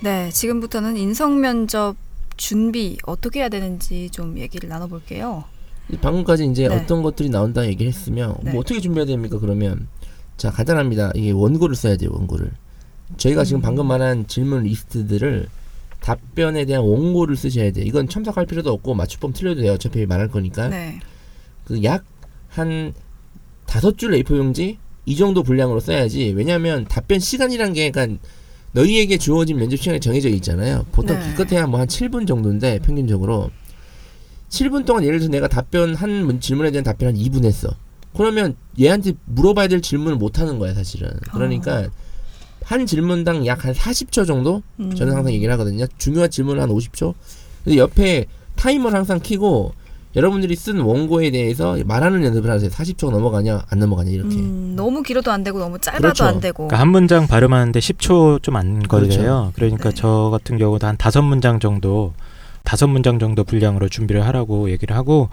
네, 지금부터는 인성면접 준비 어떻게 해야 되는지 좀 얘기를 나눠볼게요. 방금까지 이제 네. 어떤 것들이 나온다 얘기를 했으면 네. 뭐 어떻게 준비해야 됩니까? 그러면 자, 간단합니다. 이게 원고를 써야 돼요. 원고를. 저희가 지금 방금 말한 질문 리스트들을 답변에 대한 원고를 쓰셔야 돼요. 이건 첨삭할 필요도 없고 맞춤법 틀려도 돼요. 어차피 말할 거니까. 네. 그 약 한 5줄 A4용지 이 정도 분량으로 써야지. 왜냐하면 답변 시간이란 게 그러니까 너희에게 주어진 면접 시간이 정해져 있잖아요. 보통 네. 기껏해야 뭐 한 7분 정도인데 평균적으로 7분 동안 예를 들어서 내가 답변 한 질문에 대한 답변 한 2분 했어. 그러면 얘한테 물어봐야 될 질문을 못 하는 거야 사실은. 그러니까 한 질문당 약 한 40초 정도 저는 항상 얘기를 하거든요. 중요한 질문은 한 50초. 근데 옆에 타이머를 항상 켜고 여러분들이 쓴 원고에 대해서 말하는 연습을 하세요. 40초 넘어가냐 안 넘어가냐 이렇게. 너무 길어도 안 되고 너무 짧아도 그렇죠. 안 되고. 그러니까 한 문장 발음하는데 10초 좀 안 걸려요. 그렇죠. 그러니까 네. 저 같은 경우도 한 5문장 정도 분량으로 준비를 하라고 얘기를 하고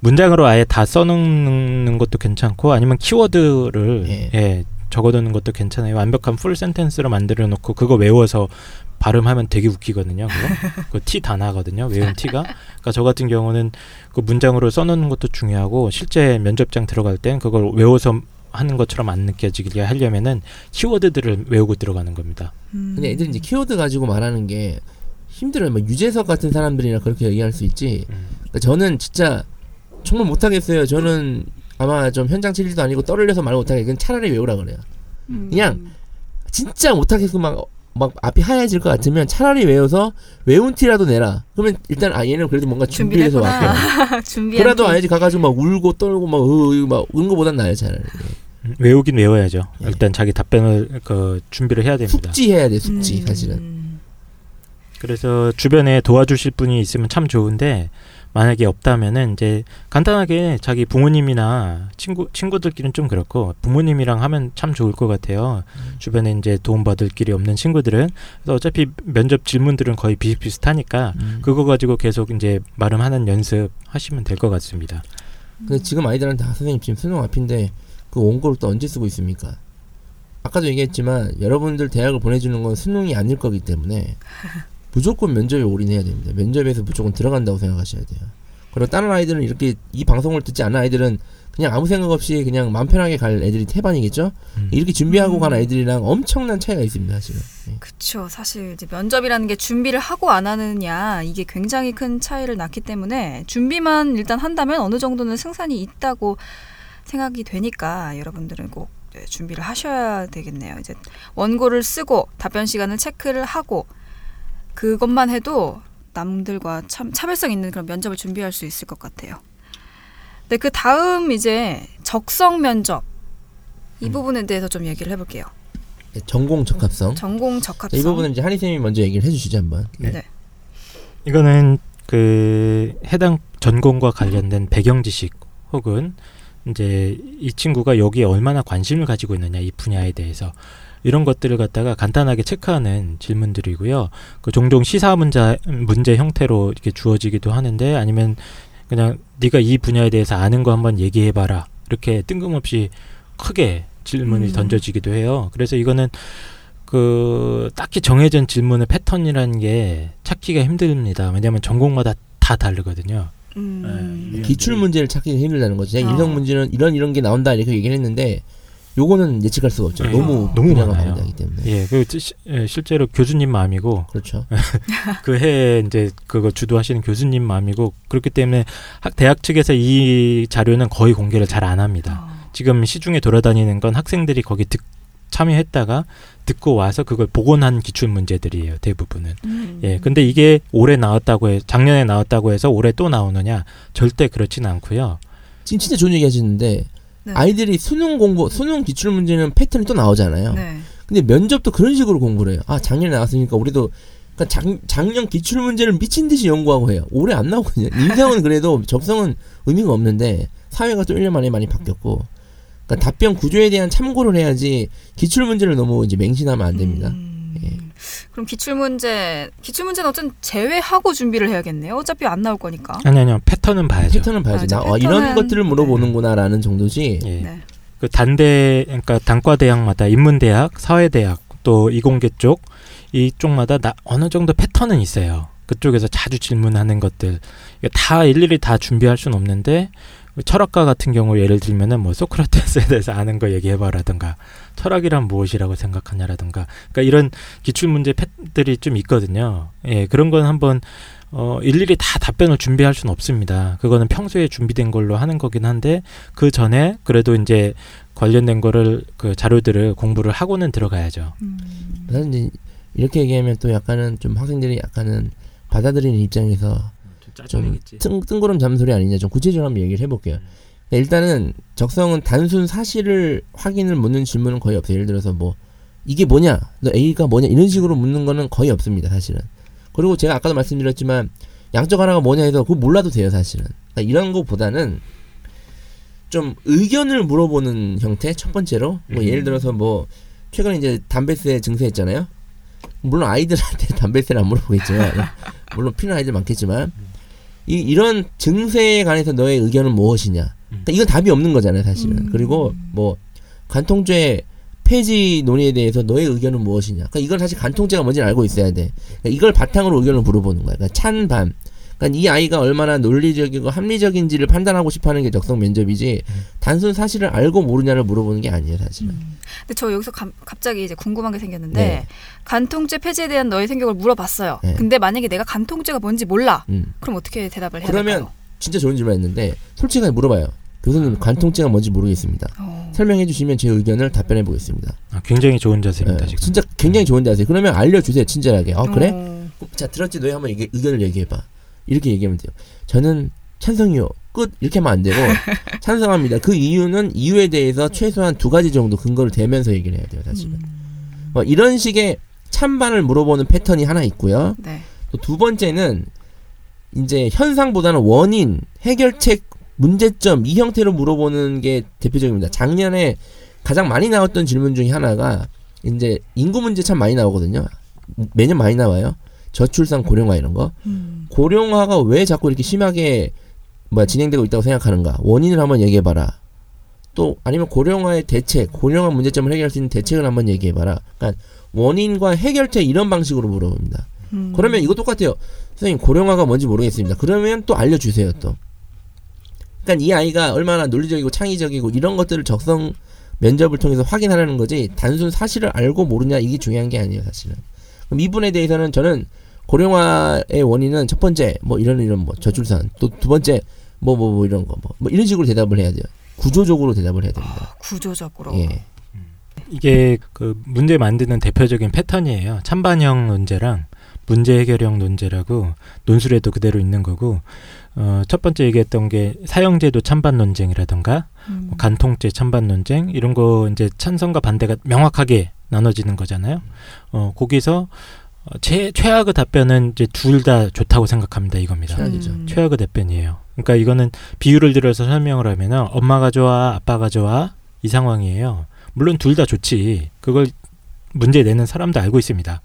문장으로 아예 다 써놓는 것도 괜찮고 아니면 키워드를 네. 예, 적어두는 것도 괜찮아요. 완벽한 풀 센텐스로 만들어 놓고 그거 외워서 발음하면 되게 웃기거든요. 그거 티 다 나거든요. 외운 티가. 그러니까 저 같은 경우는 그 문장으로 써놓는 것도 중요하고 실제 면접장 들어갈 땐 그걸 외워서 하는 것처럼 안 느껴지게 하려면은 키워드들을 외우고 들어가는 겁니다. 근데 애들 이제 키워드 가지고 말하는 게 힘들어요. 뭐 유재석 같은 사람들이나 그렇게 얘기할 수 있지. 그러니까 저는 진짜 정말 못하겠어요. 저는 아마 좀 현장 체질도 아니고 떨려서 말 못하겠어요. 차라리 외우라 그래요. 그냥 진짜 못하겠고 막 앞이 하얘질 것 같으면 차라리 외워서 외운 티라도 내라. 그러면 일단 아 얘는 그래도 뭔가 준비해서 왔구나. 그래도 아니지 가가지고 막 울고 떨고 막 우는 거보단 나아요 차라리. 외우긴 외워야죠. 예. 일단 자기 답변을 그 준비를 해야 됩니다. 숙지해야 돼 숙지 사실은. 그래서 주변에 도와주실 분이 있으면 참 좋은데 만약에 없다면은 이제 간단하게 자기 부모님이나 친구들끼리는 좀 그렇고 부모님이랑 하면 참 좋을 것 같아요. 주변에 이제 도움받을 길이 없는 친구들은 그래서 어차피 면접 질문들은 거의 비슷비슷하니까 그거 가지고 계속 이제 말음하는 연습 하시면 될 것 같습니다. 근데 지금 아이들은 다 선생님 지금 수능 앞인데 그 원고를 또 언제 쓰고 있습니까? 아까도 얘기했지만 여러분들 대학을 보내주는 건 수능이 아닐 거기 때문에. 무조건 면접에 올인해야 됩니다. 면접에서 무조건 들어간다고 생각하셔야 돼요. 그리고 다른 아이들은 이렇게 이 방송을 듣지 않은 아이들은 그냥 아무 생각 없이 그냥 마음 편하게 갈 애들이 태반이겠죠. 이렇게 준비하고 간 아이들이랑 엄청난 차이가 있습니다. 사실은. 그렇죠. 사실 이제 면접이라는 게 준비를 하고 안 하느냐 이게 굉장히 큰 차이를 낳기 때문에 준비만 일단 한다면 어느 정도는 승산이 있다고 생각이 되니까 여러분들은 꼭 준비를 하셔야 되겠네요. 이제 원고를 쓰고 답변 시간을 체크를 하고 그것만 해도 남들과 차별성 있는 그런 면접을 준비할 수 있을 것 같아요. 네, 그 다음 이제 적성 면접 이 부분에 대해서 좀 얘기를 해볼게요. 네, 전공 적합성. 이 부분은 이제 한희 쌤이 먼저 얘기를 해주시죠 한번. 네. 네. 이거는 그 해당 전공과 관련된 배경 지식 혹은 이제 이 친구가 여기에 얼마나 관심을 가지고 있느냐 이 분야에 대해서. 이런 것들을 갖다가 간단하게 체크하는 질문들이고요. 그 종종 시사 문제 형태로 이렇게 주어지기도 하는데 아니면 그냥 네가 이 분야에 대해서 아는 거 한번 얘기해봐라. 이렇게 뜬금없이 크게 질문이 던져지기도 해요. 그래서 이거는 그 딱히 정해진 질문의 패턴이라는 게 찾기가 힘듭니다. 왜냐하면 전공마다 다 다르거든요. 네, 기출 문제를 찾기가 힘들다는 거죠. 인성 문제는 이런 게 나온다 이렇게 얘기를 했는데 요거는 예측할 수가 없죠. 예, 너무 많아요. 때문에. 예, 그 실제로 교수님 마음이고, 그렇죠. 그 해에 이제 그거 주도하시는 교수님 마음이고 그렇기 때문에 대학 측에서 이 자료는 거의 공개를 잘 안 합니다. 지금 시중에 돌아다니는 건 학생들이 거기 참여했다가 듣고 와서 그걸 복원한 기출 문제들이에요. 대부분은. 예, 근데 이게 올해 나왔다고 해, 작년에 나왔다고 해서 올해 또 나오느냐? 절대 그렇진 않고요. 지금 진짜 좋은 얘기 하시는데. 네. 아이들이 수능 기출 문제는 패턴이 또 나오잖아요. 네. 근데 면접도 그런 식으로 공부를 해요. 아, 작년에 나왔으니까 우리도 그러니까 작년 기출 문제를 미친 듯이 연구하고 해요. 올해 안 나오거든요. 인성은 그래도 적성은 의미가 없는데 사회가 또 1년 만에 많이 바뀌었고 그러니까 답변 구조에 대한 참고를 해야지 기출 문제를 너무 이제 맹신하면 안 됩니다. 예. 그럼 기출 문제는 어쨌든 제외하고 준비를 해야겠네요. 어차피 안 나올 거니까. 아니요. 패턴은 봐야죠. 패턴은 봐야지. 패턴은... 이런 것들을 물어보는구나라는 정도지. 예. 네. 그 단과 대학마다 인문대학, 사회대학, 또 이공계 쪽 이쪽마다 어느 정도 패턴은 있어요. 그쪽에서 자주 질문하는 것들 다 일일이 다 준비할 수는 없는데, 철학과 같은 경우 예를 들면은 뭐 소크라테스에 대해서 아는 거 얘기해봐라든가, 철학이란 무엇이라고 생각하냐라든가, 그러니까 이런 기출문제 팻들이 좀 있거든요. 예, 그런 건 한번 일일이 다 답변을 준비할 수는 없습니다. 그거는 평소에 준비된 걸로 하는 거긴 한데, 그 전에 그래도 이제 관련된 거를 그 자료들을 공부를 하고는 들어가야죠. 사실 이렇게 얘기하면 또 약간은 좀 학생들이 약간은 받아들이는 입장에서 좀 뜬구름 잡는 소리 아니냐, 좀 구체적으로 한번 얘기를 해볼게요. 일단은 적성은 단순 사실을 확인을 묻는 질문은 거의 없어요. 예를 들어서 뭐 이게 뭐냐, 너 A가 뭐냐, 이런 식으로 묻는 거는 거의 없습니다, 사실은. 그리고 제가 아까도 말씀드렸지만 양적 하나가 뭐냐 해서 그거 몰라도 돼요, 사실은. 그러니까 이런 거보다는 좀 의견을 물어보는 형태. 첫 번째로 뭐 예를 들어서 뭐 최근에 이제 담배세 증세했잖아요. 물론 아이들한테 담배세를 안 물어보겠지만, 물론 피는 아이들 많겠지만, 이런 증세에 관해서 너의 의견은 무엇이냐. 그러니까 이건 답이 없는 거잖아요, 사실은. 그리고 뭐 간통죄 폐지 논의에 대해서 너의 의견은 무엇이냐. 그러니까 이건 사실 간통죄가 뭔지 알고 있어야 돼. 그러니까 이걸 바탕으로 의견을 물어보는 거야. 그러니까 찬반. 그러니까 이 아이가 얼마나 논리적이고 합리적인지를 판단하고 싶어하는 게 적성 면접이지, 단순 사실을 알고 모르냐를 물어보는 게 아니에요, 사실은. 근데 저 여기서 갑자기 이제 궁금한 게 생겼는데, 네. 간통죄 폐지에 대한 너의 생각을 물어봤어요. 네. 근데 만약에 내가 간통죄가 뭔지 몰라, 그럼 어떻게 대답을 해야 그러면 될까요? 진짜 좋은 질문 했는데 솔직하게 물어봐요. 교수님, 간통죄가 뭔지 모르겠습니다. 설명해 주시면 제 의견을 답변해 보겠습니다. 아, 굉장히 좋은 자세입니다. 네. 지금. 진짜 굉장히 좋은 자세. 그러면 알려주세요, 친절하게. 그래? 자, 들었지? 너희 한번 의견을 얘기해봐. 이렇게 얘기하면 돼요. 저는 찬성이요. 끝. 이렇게 하면 안 되고, 찬성합니다. 그 이유는, 이유에 대해서 최소한 두 가지 정도 근거를 대면서 얘기를 해야 돼요, 사실은. 이런 식의 찬반을 물어보는 패턴이 하나 있고요. 네. 또 두 번째는 이제 현상보다는 원인, 해결책, 문제점, 이 형태로 물어보는 게 대표적입니다. 작년에 가장 많이 나왔던 질문 중에 하나가 이제 인구 문제 참 많이 나오거든요. 매년 많이 나와요. 저출산, 고령화 이런 거. 고령화가 왜 자꾸 이렇게 심하게 진행되고 있다고 생각하는가? 원인을 한번 얘기해봐라. 또 아니면 고령화의 대책, 고령화 문제점을 해결할 수 있는 대책을 한번 얘기해봐라. 그러니까 원인과 해결책, 이런 방식으로 물어봅니다. 그러면 이거 똑같아요. 선생님, 고령화가 뭔지 모르겠습니다. 그러면 또 알려주세요, 또. 그러니까 이 아이가 얼마나 논리적이고 창의적이고 이런 것들을 적성 면접을 통해서 확인하려는 거지, 단순 사실을 알고 모르냐, 이게 중요한 게 아니에요, 사실은. 그럼 이분에 대해서는 저는 고령화의 원인은 첫 번째 뭐 이런 뭐 저출산, 또 두 번째 뭐 이런 거 뭐 이런 식으로 대답을 해야 돼요. 구조적으로 대답을 해야 됩니다. 구조적으로. 예. 이게 그 문제 만드는 대표적인 패턴이에요. 찬반형 논제랑 문제 해결형 논제라고, 논술에도 그대로 있는 거고, 첫 번째 얘기했던 게 사형제도 찬반 논쟁이라든가, 뭐 간통죄 찬반 논쟁, 이런 거 이제 찬성과 반대가 명확하게 나눠지는 거잖아요. 거기서 최악의 답변은 이제 둘 다 좋다고 생각합니다, 이겁니다. 최악의 답변이에요. 그러니까 이거는 비유를 들어서 설명을 하면은 엄마가 좋아, 아빠가 좋아, 이 상황이에요. 물론 둘 다 좋지. 그걸 문제 내는 사람도 알고 있습니다.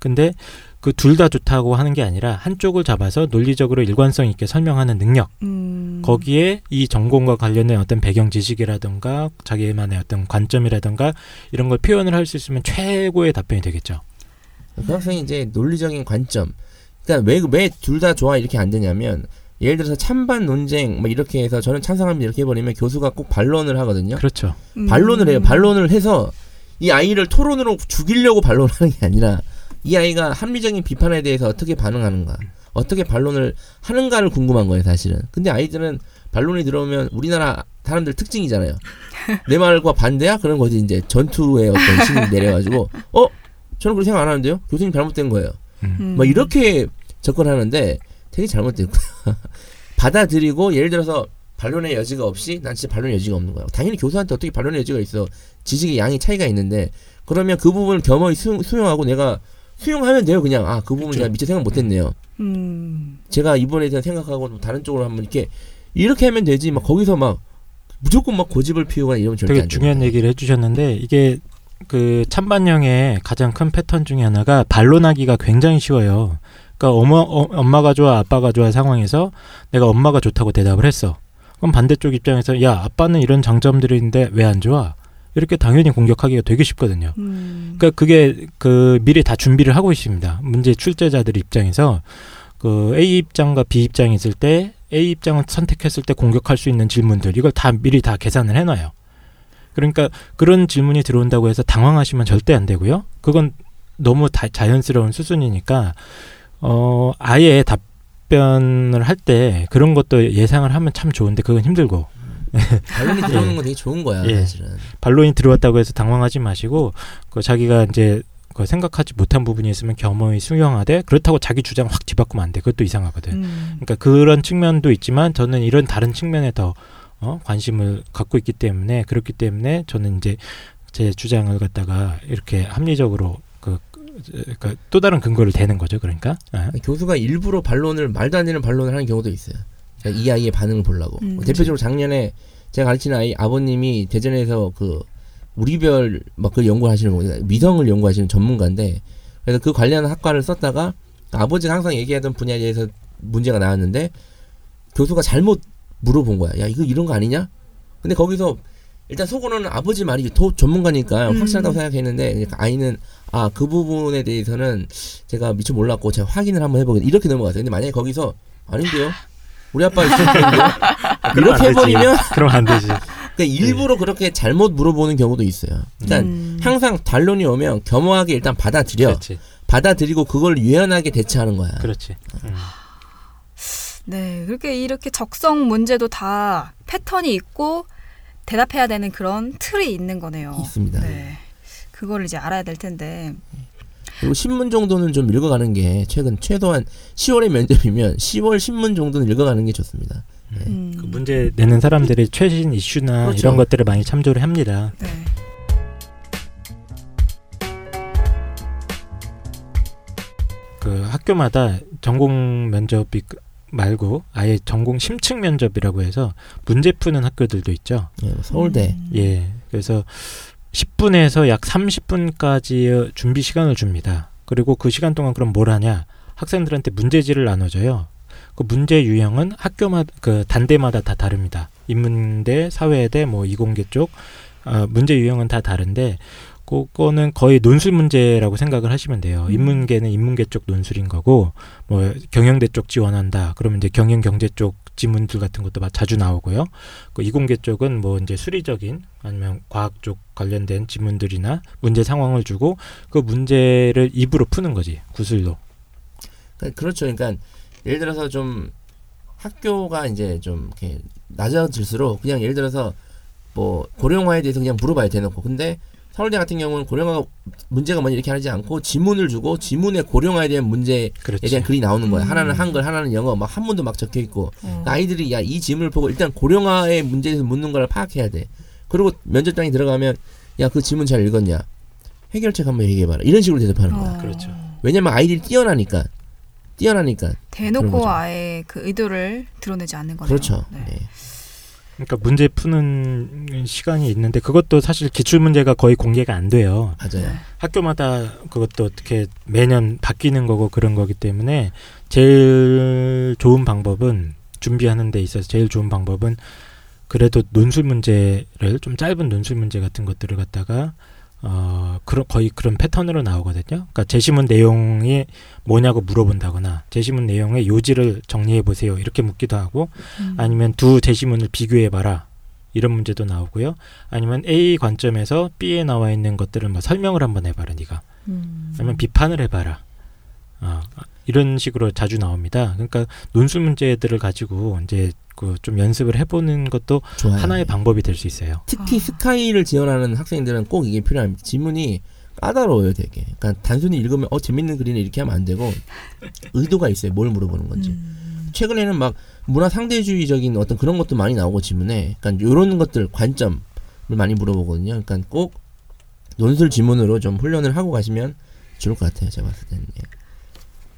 근데 그 둘 다 좋다고 하는 게 아니라 한쪽을 잡아서 논리적으로 일관성 있게 설명하는 능력, 거기에 이 전공과 관련된 어떤 배경 지식이라든가 자기만의 어떤 관점이라든가 이런 걸 표현을 할 수 있으면 최고의 답변이 되겠죠. 그 학생이 이제 논리적인 관점, 그러니까 왜 둘 다 좋아 이렇게 안 되냐면, 예를 들어서 찬반 논쟁 막 이렇게 해서 저는 찬성합니다 이렇게 해버리면 교수가 꼭 반론을 하거든요. 그렇죠. 반론을 해요. 반론을 해서 이 아이를 토론으로 죽이려고 반론하는 게 아니라, 이 아이가 합리적인 비판에 대해서 어떻게 반응하는가, 어떻게 반론을 하는가를 궁금한 거예요, 사실은. 근데 아이들은 반론이 들어오면 우리나라 사람들 특징이잖아요. 내 말과 반대야? 그런 거지. 이제 전투의 어떤 신이 내려가지고 저는 그렇게 생각 안 하는데요? 교수님 잘못된 거예요. 막 이렇게 접근하는데 되게 잘못됐구나. 받아들이고, 예를 들어서 반론의 여지가 없이, 난 진짜 반론의 여지가 없는 거야. 당연히 교수한테 어떻게 반론의 여지가 있어. 지식의 양이 차이가 있는데, 그러면 그 부분을 겸허히 수용하고 내가 수용하면 돼요, 그냥. 그 부분 제가 미처 생각 못했네요. 제가 이번에 대한 생각하고 다른 쪽으로 한번 이렇게 하면 되지. 막 거기서 막 무조건 막 고집을 피우거나 이러면 절대 안 돼요. 되게 중요한 얘기를 해주셨는데, 이게 그 찬반형의 가장 큰 패턴 중에 하나가 반론하기가 굉장히 쉬워요. 그러니까 엄마가 좋아, 아빠가 좋아 상황에서 내가 엄마가 좋다고 대답을 했어. 그럼 반대쪽 입장에서, 야, 아빠는 이런 장점들이 있는데 왜 안 좋아? 이렇게 당연히 공격하기가 되게 쉽거든요. 그러니까 그게 그 미리 다 준비를 하고 있습니다. 문제 출제자들 입장에서 그 A 입장과 B 입장이 있을 때 A 입장을 선택했을 때 공격할 수 있는 질문들 이걸 다 미리 다 계산을 해놔요. 그러니까 그런 질문이 들어온다고 해서 당황하시면 절대 안 되고요. 그건 너무 자연스러운 수순이니까 아예 답변을 할 때 그런 것도 예상을 하면 참 좋은데 그건 힘들고. 발론이 들어오는 건 되게 좋은 거야. 예. 사실은 발론이 들어왔다고 해서 당황하지 마시고 그 자기가 이제 그 생각하지 못한 부분이 있으면 겸허히 수용하되 그렇다고 자기 주장 확 뒤바꾸면 안 돼. 그것도 이상하거든. 그러니까 그런 측면도 있지만 저는 이런 다른 측면에 더 관심을 갖고 있기 때문에 그렇기 때문에 저는 이제 제 주장을 갖다가 이렇게 합리적으로 그러니까 또 다른 근거를 대는 거죠. 그러니까 교수가 일부러 반론을 말도 안 되는 반론을 하는 경우도 있어요. 이 아이의 반응을 보려고. 대표적으로 작년에 제가 가르치는 아이 아버님이 대전에서 그 우리별 막 그 연구하시는 분이 미성을 연구하시는 전문가인데 그래서 그 관련 학과를 썼다가 아버지가 항상 얘기하던 분야에 대해서 문제가 나왔는데 교수가 잘못 물어본 거야. 야 이거 이런 거 아니냐? 근데 거기서 일단 속으로는 아버지 말이 더 전문가니까 확실하다고 생각했는데 그러니까 아이는 아 그 부분에 대해서는 제가 미처 몰랐고 제가 확인을 한번 해보겠다 이렇게 넘어갔어요. 근데 만약에 거기서 아닌데요? 우리 아빠 이렇게 해버리면 그럼 안 되지. 그러니까 일부러 그렇게 잘못 물어보는 경우도 있어요. 일단 항상 반론이 오면 겸허하게 일단 받아들여. 그렇지. 받아들이고 그걸 유연하게 대처하는 거야. 그렇지. 네, 그렇게 이렇게 적성 문제도 다 패턴이 있고 대답해야 되는 그런 틀이 있는 거네요. 있습니다. 네, 그걸 이제 알아야 될 텐데. 그리고 신문 정도는 좀 읽어가는 게 최근 최소한 10월에 면접이면 10월 신문 정도는 읽어가는 게 좋습니다. 네. 그 문제 내는 사람들이 최신 이슈나 그렇죠. 이런 것들을 많이 참조를 합니다. 네. 그 학교마다 전공 면접이 말고 아예 전공 심층 면접이라고 해서 문제 푸는 학교들도 있죠. 예, 서울대. 예, 그래서 10분에서 약 30분까지의 준비 시간을 줍니다. 그리고 그 시간 동안 그럼 뭘 하냐? 학생들한테 문제지를 나눠줘요. 그 문제 유형은 학교마다 그 단대마다 다 다릅니다. 인문대, 사회대, 뭐 이공계 쪽 문제 유형은 다 다른데 그거는 거의 논술 문제라고 생각을 하시면 돼요. 인문계는 인문계 쪽 논술인 거고 뭐 경영대 쪽 지원한다. 그러면 이제 경영 경제 쪽 지문들 같은 것도 막 자주 나오고요. 그 이공계 쪽은 뭐 이제 수리적인 아니면 과학 쪽 관련된 지문들이나 문제 상황을 주고 그 문제를 입으로 푸는 거지 구슬로. 그렇죠. 그러니까 예를 들어서 좀 학교가 이제 좀 이렇게 낮아질수록 그냥 예를 들어서 뭐 고령화에 대해서 그냥 물어봐야 되놓고 근데 서울대 같은 경우는 고령화 문제가 뭐냐 이렇게 하지 않고 지문을 주고 지문에 고령화에 대한 문제에 그렇지. 대한 글이 나오는 거야. 하나는 한글, 하나는 영어, 막 한문도 막 적혀 있고 아이들이 야 이 지문을 보고 일단 고령화의 문제에서 묻는 걸 파악해야 돼. 그리고 면접장에 들어가면 야 그 지문 잘 읽었냐? 해결책 한번 얘기해봐라. 이런 식으로 대답하는 거야. 그렇죠. 왜냐면 아이들이 뛰어나니까. 대놓고 아예 그 의도를 드러내지 않는 거네요. 그렇죠. 네. 네. 그러니까 문제 푸는 시간이 있는데 그것도 사실 기출문제가 거의 공개가 안 돼요. 맞아요. 학교마다 그것도 어떻게 매년 바뀌는 거고 그런 거기 때문에 제일 좋은 방법은 준비하는 데 있어서 제일 좋은 방법은 그래도 논술 문제를 좀 짧은 논술 문제 같은 것들을 갖다가 거의 그런 패턴으로 나오거든요. 그러니까 제시문 내용이 뭐냐고 물어본다거나 제시문 내용의 요지를 정리해보세요. 이렇게 묻기도 하고 아니면 두 제시문을 비교해봐라. 이런 문제도 나오고요. 아니면 A 관점에서 B에 나와 있는 것들을 뭐 설명을 한번 해봐라. 네가. 아니면 비판을 해봐라. 이런 식으로 자주 나옵니다. 그러니까 논술 문제들을 가지고 이제 그 좀 연습을 해보는 것도 좋아요. 하나의 방법이 될 수 있어요. 특히 스카이를 지원하는 학생들은 꼭 이게 필요합니다. 지문이 까다로워요, 되게. 그러니까 단순히 읽으면 재밌는 글이네 이렇게 하면 안 되고 의도가 있어요. 뭘 물어보는 건지. 최근에는 막 문화 상대주의적인 어떤 그런 것도 많이 나오고 지문에, 그러니까 이런 것들 관점을 많이 물어보거든요. 그러니까 꼭 논술 지문으로 좀 훈련을 하고 가시면 좋을 것 같아요, 제가 봤을 때는.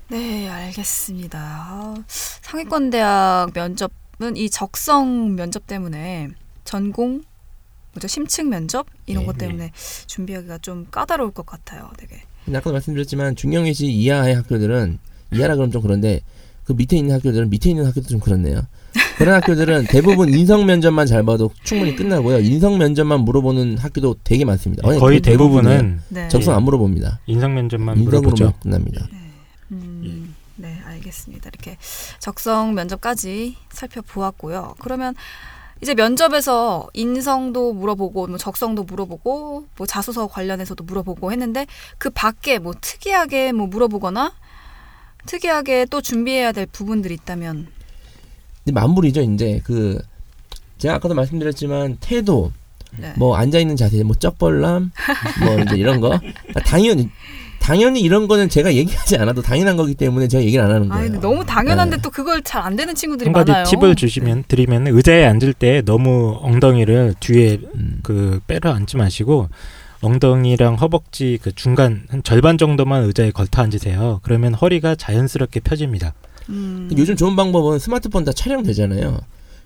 네, 알겠습니다. 상위권 대학 면접은 이 적성 면접 때문에 전공, 뭐죠? 심층 면접 이런 것 때문에 준비하기가 좀 까다로울 것 같아요, 되게. 근데 아까도 말씀드렸지만 중경외시 이하의 학교들은 이하라 그러면 좀 그런데 그 밑에 있는 학교들은 밑에 있는 학교도 좀 그렇네요. 그런 학교들은 대부분 인성 면접만 잘 봐도 충분히 끝나고요. 인성 면접만 물어보는 학교도 되게 많습니다. 아니, 거의 대부분은 네. 적성 안 물어봅니다. 인성 면접만 물어보죠. 끝납니다. 네. 네, 알겠습니다. 이렇게 적성 면접까지 살펴보았고요. 그러면 이제 면접에서 인성도 물어보고 뭐 적성도 물어보고 뭐 자소서 관련해서도 물어보고 했는데 그 밖에 뭐 특이하게 뭐 물어보거나 특이하게 또 준비해야 될 부분들이 있다면 만물이죠. 이제 그 제가 아까도 말씀드렸지만 태도, 네. 뭐 앉아 있는 자세, 뭐 쩍벌람, 뭐 이제 이런 거 당연히 이런 거는 제가 얘기하지 않아도 당연한 거기 때문에 제가 얘기를 안 하는 거예요. 아니, 너무 당연한데 네. 또 그걸 잘 안 되는 친구들이 많아요. 한 가지 팁을 드리면 의자에 앉을 때 너무 엉덩이를 뒤에 그 빼러 앉지 마시고 엉덩이랑 허벅지 그 중간 한 절반 정도만 의자에 걸터 앉으세요. 그러면 허리가 자연스럽게 펴집니다. 요즘 좋은 방법은 스마트폰 다 촬영되잖아요.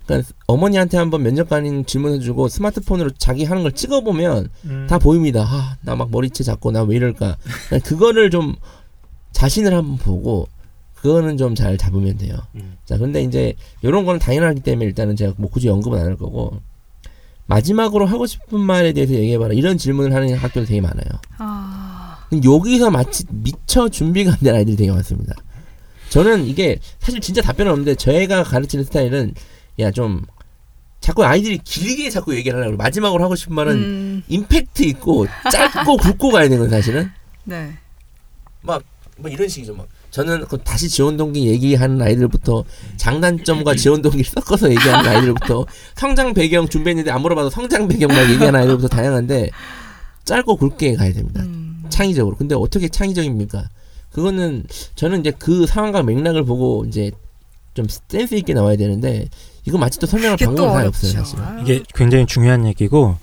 그러니까 어머니한테 한번 면접관인 질문해주고 스마트폰으로 자기 하는 걸 찍어보면 다 보입니다. 아, 나 막 머리채 잡고 나 왜 이럴까. 그거를 좀 자신을 한번 보고 그거는 좀 잘 잡으면 돼요. 자, 근데 이제 이런 거는 당연하기 때문에 일단은 제가 뭐 굳이 언급은 안 할 거고 마지막으로 하고 싶은 말에 대해서 얘기해봐라 이런 질문을 하는 학교도 되게 많아요. 여기서 마치 미처 준비가 안 된 아이들이 되게 많습니다. 저는 이게 사실 진짜 답변은 없는데 저희가 가르치는 스타일은 야, 좀 자꾸 아이들이 길게 자꾸 얘기를 하려고 마지막으로 하고 싶은 말은 임팩트 있고 짧고 굵고 가야 되는 건 사실은 네. 막 뭐 이런 식이죠. 막 저는 그 다시 지원동기 얘기하는 아이들부터 장단점과 지원동기를 섞어서 얘기하는 아이들부터 성장 배경 준비했는데 안 물어봐도 성장 배경만 얘기하는 아이들부터 다양한데 짧고 굵게 가야 됩니다. 창의적으로. 근데 어떻게 창의적입니까? 그거는 저는 이제 그 상황과 맥락을 보고 이제 좀 센스 있게 나와야 되는데 이거 마치 또 설명할 방법은 다 없어요. 사실. 이게 굉장히 중요한 얘기고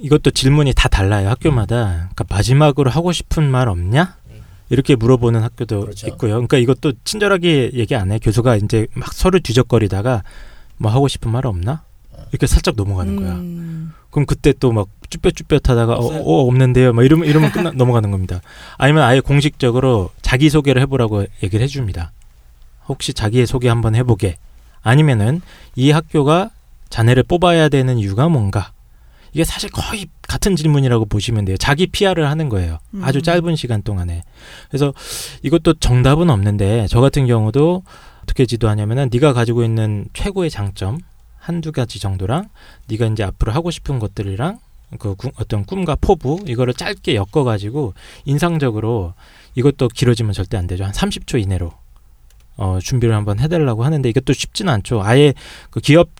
이것도 질문이 다 달라요. 학교마다. 그러니까 마지막으로 하고 싶은 말 없냐? 이렇게 물어보는 학교도 그렇죠. 있고요. 그러니까 이것도 친절하게 얘기 안 해요. 교수가 이제 막 서로 뒤적거리다가 뭐 하고 싶은 말 없나? 이렇게 살짝 넘어가는 거야. 그럼 그때 또 막 쭈뼛쭈뼛하다가 없는데요. 막 이러면 끝나 넘어가는 겁니다. 아니면 아예 공식적으로 자기소개를 해보라고 얘기를 해줍니다. 혹시 자기소개 한번 해보게. 아니면은 이 학교가 자네를 뽑아야 되는 이유가 뭔가. 이게 사실 거의 같은 질문이라고 보시면 돼요. 자기 PR을 하는 거예요. 아주 짧은 시간 동안에. 그래서 이것도 정답은 없는데 저 같은 경우도 어떻게 지도하냐면은 네가 가지고 있는 최고의 장점 한두 가지 정도랑 네가 이제 앞으로 하고 싶은 것들이랑 그 어떤 꿈과 포부 이거를 짧게 엮어가지고 인상적으로 이것도 길어지면 절대 안 되죠. 한 30초 이내로. 준비를 한번 해달라고 하는데 이것도 쉽지는 않죠. 아예 그 기업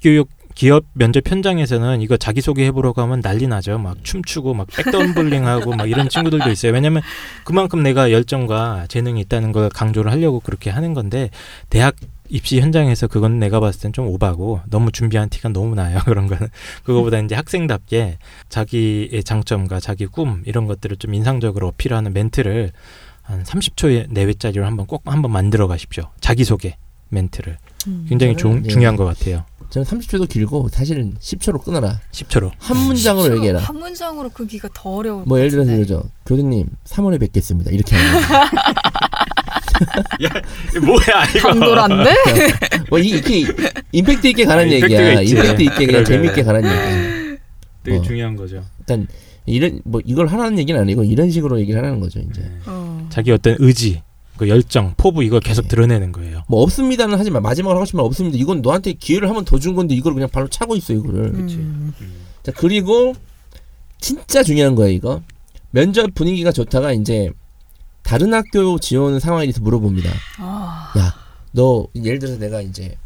면접 현장에서는 이거 자기소개 해보라고 하면 난리 나죠. 막 춤추고 막 백덤블링하고 막 이런 친구들도 있어요. 왜냐하면 그만큼 내가 열정과 재능이 있다는 걸 강조를 하려고 그렇게 하는 건데 대학 입시 현장에서 그건 내가 봤을 땐 좀 오바고 너무 준비한 티가 너무 나요. 그런 거는 그거보다 이제 학생답게 자기의 장점과 자기 꿈 이런 것들을 좀 인상적으로 어필하는 멘트를 한 30초 내외짜리로 한번 만들어 가십시오. 자기소개 멘트를. 굉장히 중요한 것 같아요. 저는 30초도 길고 사실은 10초로 끊어라. 10초로. 한 문장으로 얘기해라. 한 문장으로 그기가 더 어려워. 뭐 예를 들어서 이러죠. 교수님 3월에 뵙겠습니다. 이렇게 하는 거예요. 야, 뭐야 이거. 당돌한데? 뭐 이렇게 임팩트 있게 가는 얘기야. 임팩트 있게 그냥 재밌게 가는 얘기. 되게 중요한 거죠. 일단 이런 뭐 이걸 하라는 얘기는 아니고 이런 식으로 얘기를 하는 거죠 이제. 자기 어떤 의지, 그 열정, 포부 이걸 계속 드러내는 거예요. 뭐 없습니다는 하지 마. 마지막으로 하고 싶은 말 없습니다. 이건 너한테 기회를 한번 더 준 건데 이걸 그냥 발로 차고 있어 이거를. 자 그리고 진짜 중요한 거예요 이거. 면접 분위기가 좋다가 이제 다른 학교 지원 상황에 대해서 물어봅니다. 야, 너 예를 들어서 내가 이제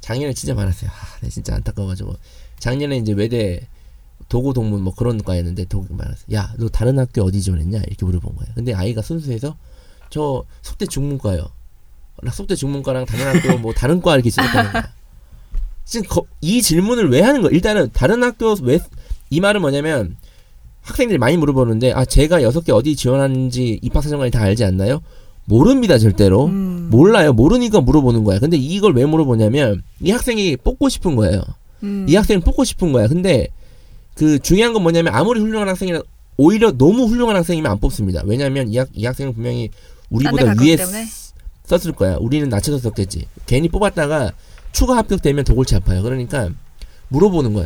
작년에 진짜 많았어요. 아, 나 진짜 안타까워가지고 작년에 이제 외대 도고 동문 뭐 그런 과였는데 말았어. 야, 너 다른 학교 어디 지원했냐? 이렇게 물어본 거예요. 근데 아이가 순수해서 저 속대 중문과요. 나 속대 중문과랑 다른 학교 뭐 다른 과 이렇게 지원했다는 거야. 지금 이 질문을 왜 하는 거야? 일단은 다른 학교 왜 이 말은 뭐냐면 학생들이 많이 물어보는데 아 제가 6개 어디 지원하는지 입학사정관이 다 알지 않나요? 모릅니다 절대로. 몰라요. 모르니까 물어보는 거야. 근데 이걸 왜 물어보냐면 이 학생이 뽑고 싶은 거예요. 이 학생을 뽑고 싶은 거야. 근데 그 중요한 건 뭐냐면 아무리 훌륭한 학생이라 오히려 너무 훌륭한 학생이면 안 뽑습니다. 왜냐하면 이 학생은 분명히 우리보다 위에 썼을 거야. 우리는 낮춰서 썼겠지. 괜히 뽑았다가 추가 합격되면 더 골치 아파요. 그러니까 물어보는 거야.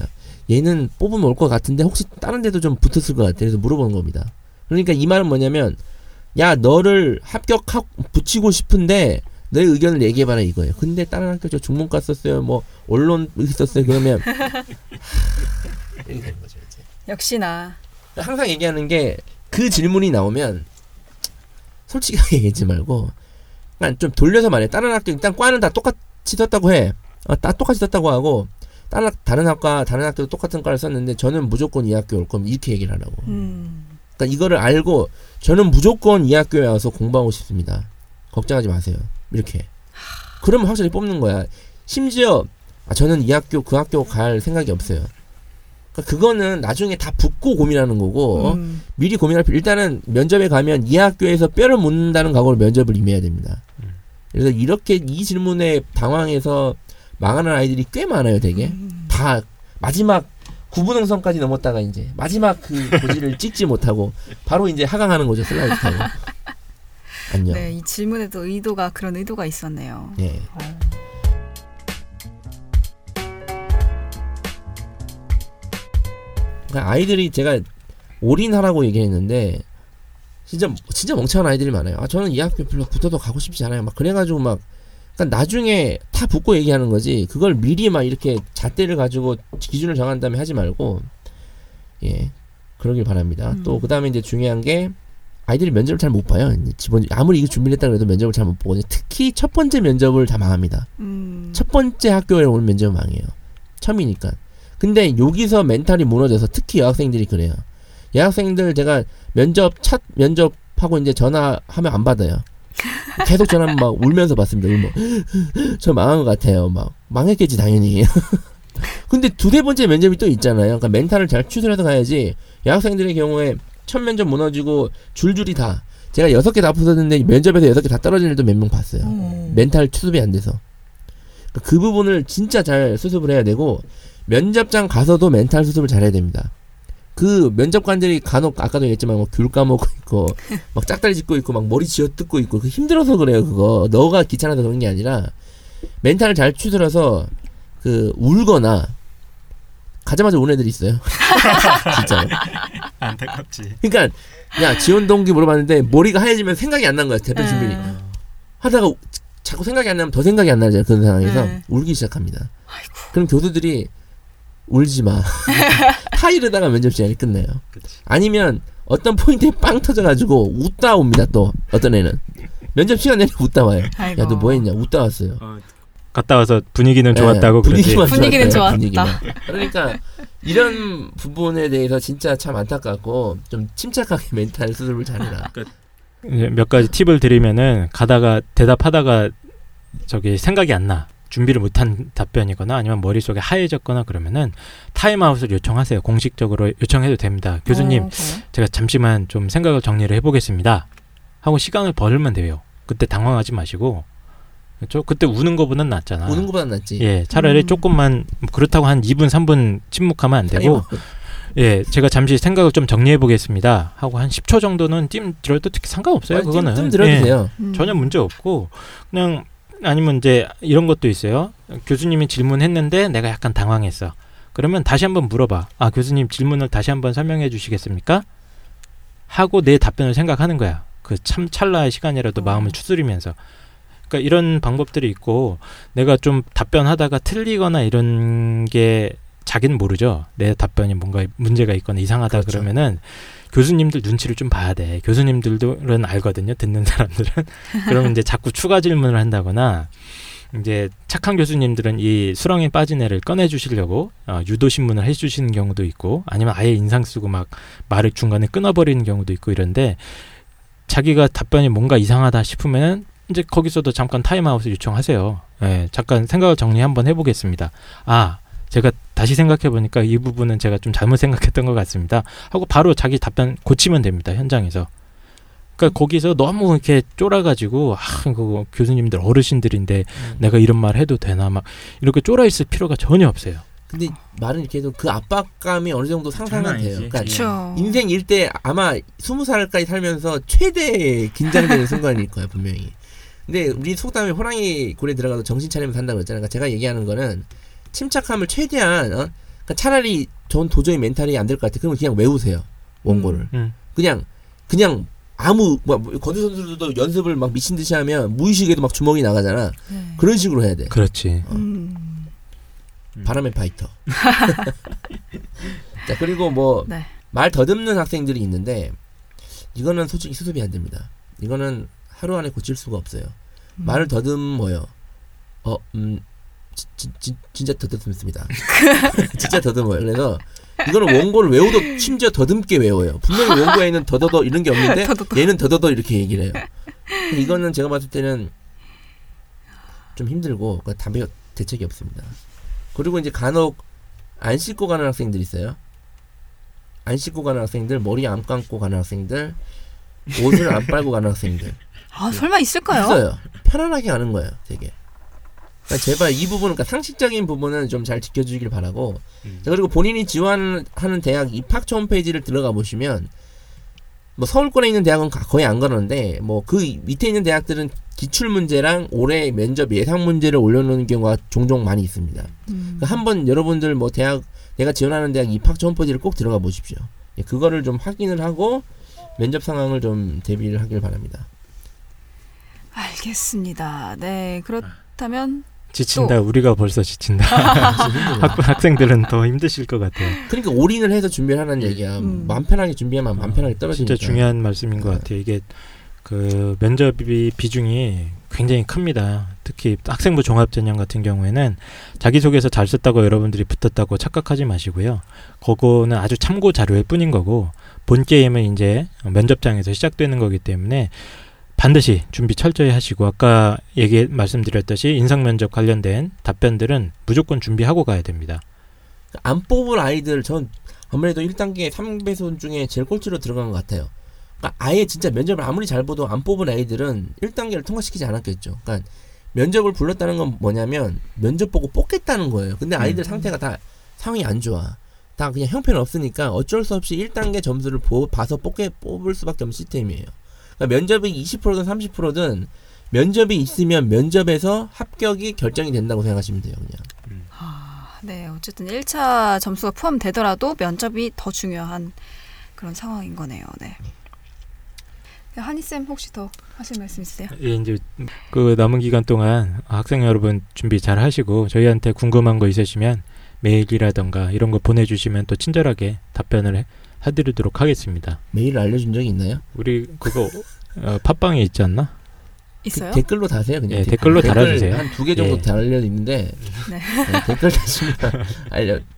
얘는 뽑으면 올 것 같은데 혹시 다른 데도 좀 붙었을 것 같아. 그래서 물어보는 겁니다. 그러니까 이 말은 뭐냐면, 야, 너를 합격하고 붙이고 싶은데 너의 의견을 얘기해봐라 이거예요. 근데 다른 학교 저 중문과 썼어요, 뭐 언론 썼어요, 그러면 이렇게 되는 거죠. 이제 역시나 항상 얘기하는 게, 그 질문이 나오면 솔직하게 얘기하지 말고 그냥 좀 돌려서 말해. 다른 학교 일단 과는 다 똑같이 썼다고 해. 다 똑같이 썼다고 하고, 다른 학교도 똑같은 과를 썼는데 저는 무조건 이 학교 올 거면 이렇게 얘기를 하라고. 그러니까 이거를 알고, 저는 무조건 이 학교에 와서 공부하고 싶습니다, 걱정하지 마세요, 이렇게. 그러면 확실히 뽑는 거야. 심지어 저는 이 학교 그 학교 갈 생각이 없어요. 그러니까 그거는 나중에 다 붙고 고민하는 거고, 미리 고민할 필요. 일단은 면접에 가면 이 학교에서 뼈를 묻는다는 각오로 면접을 임해야 됩니다. 그래서 이렇게 이 질문에 당황해서 망하는 아이들이 꽤 많아요, 되게. 다 마지막 구분응선까지 넘었다가 이제 마지막 그 고지를 찍지 못하고 바로 이제 하강하는 거죠, 슬라이드 타고. 안녕. 네, 이 질문에도 의도가, 그런 의도가 있었네요. 네. 그러니까 아이들이, 제가 올인하라고 얘기했는데 진짜 멍청한 아이들이 많아요. 아, 저는 이 학교 별로 붙어도 가고 싶지 않아요, 막 그래가지고 막. 그러니까 나중에 다 붙고 얘기하는 거지, 그걸 미리 막 이렇게 잣대를 가지고 기준을 정한 다음에 하지 말고, 예, 그러길 바랍니다. 또 그 다음에 이제 중요한 게, 아이들이 면접을 잘 못 봐요. 기본 아무리 이거 준비를 했다고 해도 면접을 잘 못 보거든요. 특히 첫 번째 면접을 다 망합니다. 첫 번째 학교에 오는 면접은 망해요, 처음이니까. 근데 여기서 멘탈이 무너져서, 특히 여학생들이 그래요. 여학생들 제가 면접하고 이제 전화하면 안 받아요. 계속 전화하면 막 울면서 받습니다. 저 망한 것 같아요, 막. 망했겠지 당연히. 근데 두세 번째 면접이 또 있잖아요. 그러니까 멘탈을 잘 추스려서 가야지. 여학생들의 경우에 첫 면접 무너지고 줄줄이 다, 제가 6개 다 붙었는데 면접에서 6개 다 떨어지는 일도 몇 명 봤어요. 멘탈 추습이 안 돼서. 그 부분을 진짜 잘 수습을 해야 되고, 면접장 가서도 멘탈 수습을 잘 해야 됩니다. 그 면접관들이 간혹, 아까도 얘기했지만 뭐 귤 까먹고 있고 막 짝다리 짚고 있고 막 머리 쥐어뜯고 있고, 그 힘들어서 그래요. 그거 너가 귀찮아서 그런 게 아니라, 멘탈을 잘 추스려서 그 울거나 가자마자 우는 애들이 있어요. 진짜로. 안타깝지. 그러니까 야, 지원 동기 물어봤는데 머리가 하얘지면 생각이 안 난 거야, 대표 준비 하다가. 자꾸 생각이 안 나면 더 생각이 안 나잖아요, 그런 상황에서. 울기 시작합니다. 아이고. 그럼 교수들이 울지 마. 타 이르다가 면접 시간이 끝나요. 그치. 아니면 어떤 포인트에 빵 터져가지고 웃다 옵니다. 또 어떤 애는 면접 시간 내내 웃다 와요. 야, 너 뭐 했냐, 웃다 왔어요. 갔다 와서 분위기는 좋았다고. 분위기는 좋았다. 그러니까 이런 부분에 대해서 진짜 참 안타깝고, 좀 침착하게 멘탈 수습을 잘해라. 몇 가지 팁을 드리면은, 가다가 대답하다가 저기 생각이 안 나, 준비를 못한 답변이거나 아니면 머릿속에 하얘졌거나 그러면은 타임아웃을 요청하세요. 공식적으로 요청해도 됩니다. 교수님, 제가 잠시만 좀 생각을 정리를 해보겠습니다 하고 시간을 벌면 돼요. 그때 당황하지 마시고. 그렇죠? 그때 우는 거보단 낫잖아. 우는 거보단 낫지. 예, 차라리 조금만, 그렇다고 한 2분, 3분 침묵하면 안 되고, 예, 제가 잠시 생각을 좀 정리해 보겠습니다 하고 한 10초 정도는 찜 들어도 특히 상관없어요. 아니, 그거는 찜 들어도 예, 돼요. 전혀 문제 없고. 그냥 아니면 이제 이런 것도 있어요. 교수님이 질문했는데 내가 약간 당황했어. 그러면 다시 한번 물어봐. 아, 교수님 질문을 다시 한번 설명해 주시겠습니까 하고 내 답변을 생각하는 거야. 그 참 찰나의 시간이라도 마음을 추스리면서. 그러니까 이런 방법들이 있고, 내가 좀 답변하다가 틀리거나 이런 게 자기는 모르죠. 내 답변이 뭔가 문제가 있거나 이상하다. 그렇죠. 그러면은 교수님들 눈치를 좀 봐야 돼. 교수님들은 알거든요, 듣는 사람들은. 그러면 이제 자꾸 추가 질문을 한다거나, 이제 착한 교수님들은 이 수렁에 빠진 애를 꺼내주시려고 유도신문을 해주시는 경우도 있고, 아니면 아예 인상 쓰고 막 말을 중간에 끊어버리는 경우도 있고. 이런데 자기가 답변이 뭔가 이상하다 싶으면은 이제 거기서도 잠깐 타임아웃을 요청하세요. 네, 잠깐 생각을 정리 한번 해보겠습니다. 아, 제가 다시 생각해보니까 이 부분은 제가 좀 잘못 생각했던 것 같습니다 하고 바로 자기 답변 고치면 됩니다, 현장에서. 그러니까 거기서 너무 이렇게 쫄아가지고, 아, 그거 교수님들 어르신들인데 내가 이런 말 해도 되나 막 이렇게 쫄아있을 필요가 전혀 없어요. 근데 말은 이렇게 해도 그 압박감이 어느 정도 상상은 돼요. 그러니까 인생 일대 아마 20살까지 살면서 최대의 긴장되는 순간일 거야, 분명히. 근데 우리 속담에 호랑이 굴에 들어가도 정신 차리면 산다고 그랬잖아요. 그러니까 제가 얘기하는 거는 침착함을 최대한 그러니까 차라리 전 도저히 멘탈이 안 될 것 같아. 그러면 그냥 외우세요 원고를. 그냥 아무 막 건조 선수들도 연습을 막 미친 듯이 하면 무의식에도 막 주먹이 나가잖아. 네. 그런 식으로 해야 돼. 그렇지. 바람의 파이터. 자 그리고 뭐 말 더듬는 학생들이 있는데 이거는 솔직히 수습이 안 됩니다. 이거는 하루 안에 고칠 수가 없어요. 말을 더듬어요. 진짜 더듬습니다. 진짜 더듬어요. 그래서 이거는 원고를 외우도 심지어 더듬게 외워요. 분명히 원고에는 더더더 이런 게 없는데 얘는 더더더 이렇게 얘기를 해요. 이거는 제가 봤을 때는 좀 힘들고 그러니까 담배 대책이 없습니다. 그리고 이제 간혹 안 씻고 가는 학생들이 있어요. 안 씻고 가는 학생들, 머리 안 감고 가는 학생들, 옷을 안 빨고 가는 학생들. 아 설마 있을까요? 있어요. 편안하게 가는 거예요, 되게. 그러니까 제발 이 부분은 그러니까 상식적인 부분은 좀 잘 지켜주길 바라고. 자, 그리고 본인이 지원하는 대학 입학처 홈페이지를 들어가 보시면 뭐 서울권에 있는 대학은 거의 안 그러는데 뭐 그 밑에 있는 대학들은 기출문제랑 올해 면접 예상 문제를 올려놓는 경우가 종종 많이 있습니다. 그러니까 한번 여러분들 뭐 대학 내가 지원하는 대학 입학처 홈페이지를 꼭 들어가 보십시오. 예, 그거를 좀 확인을 하고 면접 상황을 좀 대비를 하길 바랍니다. 알겠습니다. 네, 그렇다면 지친다. 또. 우리가 벌써 지친다. 학생들은 더 힘드실 것 같아요. 그러니까 올인을 해서 준비를 하라는 얘기야. 마음 편하게 준비하면 마음 편하게 떨어지니까. 진짜 중요한 말씀인 것 같아요. 이게 그 면접이 비중이 굉장히 큽니다. 특히 학생부 종합전형 같은 경우에는 자기소개서 잘 썼다고 여러분들이 붙었다고 착각하지 마시고요. 그거는 아주 참고 자료일 뿐인 거고 본 게임은 이제 면접장에서 시작되는 거기 때문에 반드시 준비 철저히 하시고 아까 말씀드렸듯이 인상면접 관련된 답변들은 무조건 준비하고 가야 됩니다. 안 뽑을 아이들 전 아무래도 1단계 3배손 중에 제일 꼴찌로 들어간 것 같아요. 그러니까 아예 진짜 면접을 아무리 잘 봐도 안 뽑은 아이들은 1단계를 통과시키지 않았겠죠. 그러니까 면접을 불렀다는 건 뭐냐면 면접 보고 뽑겠다는 거예요. 근데 아이들 상태가 다 상황이 안 좋아. 다 그냥 형편없으니까 어쩔 수 없이 1단계 점수를 봐서 뽑을 수밖에 없는 시스템이에요. 그러니까 면접이 20%든 30%든 면접이 있으면 면접에서 합격이 결정이 된다고 생각하시면 돼요. 그냥. 네, 어쨌든 1차 점수가 포함되더라도 면접이 더 중요한 그런 상황인 거네요. 네. 한희쌤 혹시 더 하실 말씀 있으세요? 예, 이제 그 남은 기간 동안 학생 여러분 준비 잘 하시고 저희한테 궁금한 거 있으시면 메일이라던가 이런 거 보내주시면 또 친절하게 답변을 해드리도록 하겠습니다. 메일 알려준 적이 있나요? 우리 그거 팟빵에 있지 않나? 있어요? 댓글로 다세요 그냥. 네, 댓글로 달아주세요. 한 2개 정도 달려있는데 네, 댓글 다시면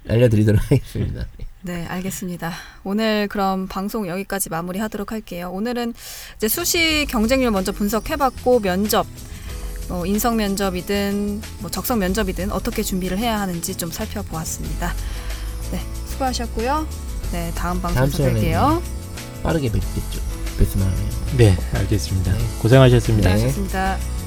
알려드리도록 하겠습니다. 네, 알겠습니다. 오늘 그럼 방송 여기까지 마무리하도록 할게요. 오늘은 이제 수시 경쟁률 먼저 분석해봤고 면접 뭐 인성 면접이든 뭐 적성 면접이든 어떻게 준비를 해야 하는지 좀 살펴보았습니다. 네, 수고하셨고요. 네, 다음 방송에서 뵐게요. 빠르게 뵙겠죠. 뵙으면 하네요. 네, 알겠습니다. 네. 고생하셨습니다. 고생하셨습니다. 네.